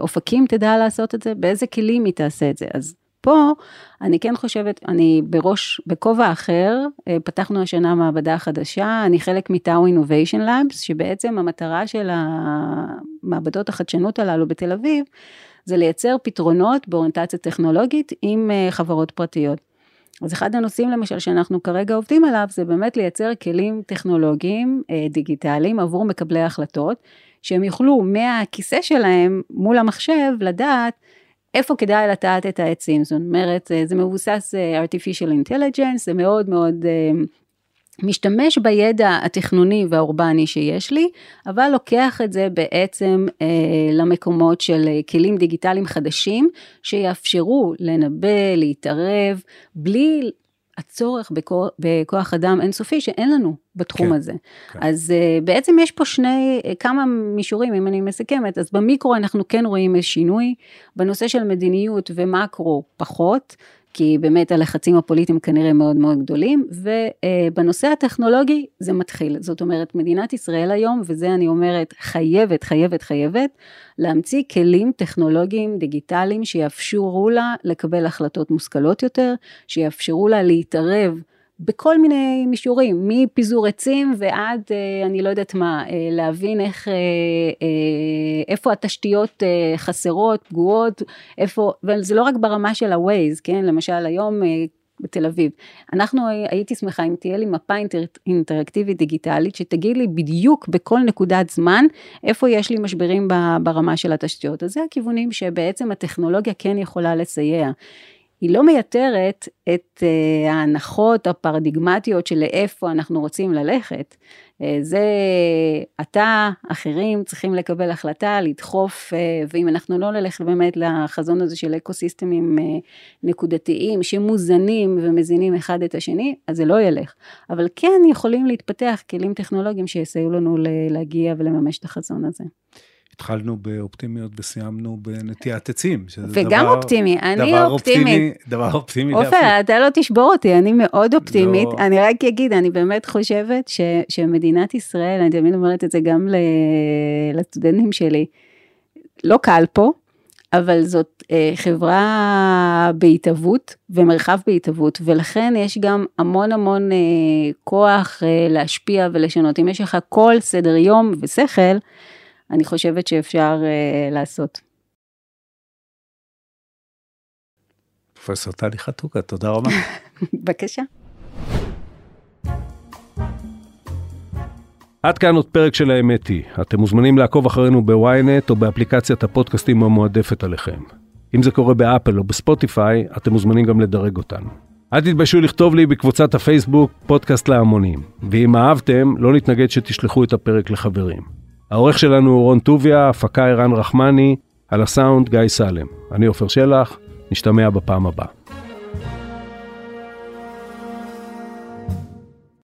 אופקים תדע לעשות את זה, באיזה כלים היא תעשה את זה? אז פה, אני כן חושבת, אני בראש, בכובע אחר, פתחנו השנה מעבדה חדשה, אני חלק מטאו Innovation Labs, שבעצם המטרה של המעבדות החדשנות הללו בתל אביב, זה לייצר פתרונות באוריינטציה טכנולוגית עם חברות פרטיות. אז אחד הנושאים למשל שאנחנו כרגע עובדים עליו, זה באמת לייצר כלים טכנולוגיים דיגיטליים עבור מקבלי ההחלטות, שהם יוכלו מהכיסא שלהם מול המחשב לדעת, איפה כדאי לטעת את העצים, זאת אומרת, זה מבוסס artificial intelligence, זה מאוד מאוד משתמש בידע התכנוני והאורבני שיש לי, אבל לוקח את זה בעצם למקומות של כלים דיגיטליים חדשים, שיאפשרו לנבא, להתערב, בלי הצורך בכוח אדם אינסופי שאין לנו בתחום הזה. אז בעצם יש פה כמה מישורים, אם אני מסכמת, אז במיקרו אנחנו כן רואים איזה שינוי, בנושא של מדיניות ומקרו פחות, כי באמת הלחצים הפוליטיים כנראה מאוד מאוד גדולים, ובנושא הטכנולוגי זה מתחיל. זאת אומרת, מדינת ישראל היום, וזה אני אומרת, חייבת, חייבת, חייבת, להמציא כלים טכנולוגיים, דיגיטליים, שיאפשרו לה לקבל החלטות מושכלות יותר, שיאפשרו לה להתערב בכל מיני מישורים, מפיזור עצים ועד, אני לא יודעת מה, להבין איפה התשתיות חסרות, פגועות, איפה, וזה לא רק ברמה של הווייז, כן? למשל היום בתל אביב, הייתי שמחה אם תהיה לי מפה אינטראקטיבית דיגיטלית, שתגיד לי בדיוק בכל נקודת זמן, איפה יש לי משברים ברמה של התשתיות, אז זה הכיוונים שבעצם הטכנולוגיה כן יכולה לסייע, היא לא מייתרת את ההנחות הפרדיגמטיות של איפה אנחנו רוצים ללכת. זה אתה, אחרים צריכים לקבל החלטה, לדחוף, ואם אנחנו לא נלך באמת לחזון הזה של אקוסיסטמים נקודתיים, שמוזנים ומזינים אחד את השני, אז זה לא ילך. אבל כן יכולים להתפתח כלים טכנולוגיים שיסייעו לנו להגיע ולממש את החזון הזה. התחלנו באופטימיות וסיימנו בנטיעת עצים. וגם אופטימי, אני אופטימית. דבר אופטימי. עופר, אתה לא תשבור אותי, אני מאוד אופטימית. אני רק אגיד, אני באמת חושבת שמדינת ישראל, אני תמיד אומרת את זה גם לסטודנטים שלי, לא קל פה, אבל זאת חברה בהתאבות ומרחב בהתאבות, ולכן יש גם המון המון כוח להשפיע ולשנות. אם יש לך כל סדר יום ושכל, אני חושבת שאפשר לעשות. פרופסור טלי חתוקה, תודה רבה. בבקשה. עד כאן עוד פרק של האמת היא. אתם מוזמנים לעקוב אחרינו בוויינט או באפליקציית הפודקאסטים המועדפת עליכם. אם זה קורה באפל או בספוטיפיי, אתם מוזמנים גם לדרג אותנו. אל תתביישו לכתוב לי בקבוצת הפייסבוק פודקאסט להמונים. ואם אהבתם, לא נתנגד שתשלחו את הפרק לחברים. העורך שלנו הוא רון טוביה, הפקה אירן רחמני, על הסאונד גיא סלם. אני עפר שלח, נשתמע בפעם הבאה.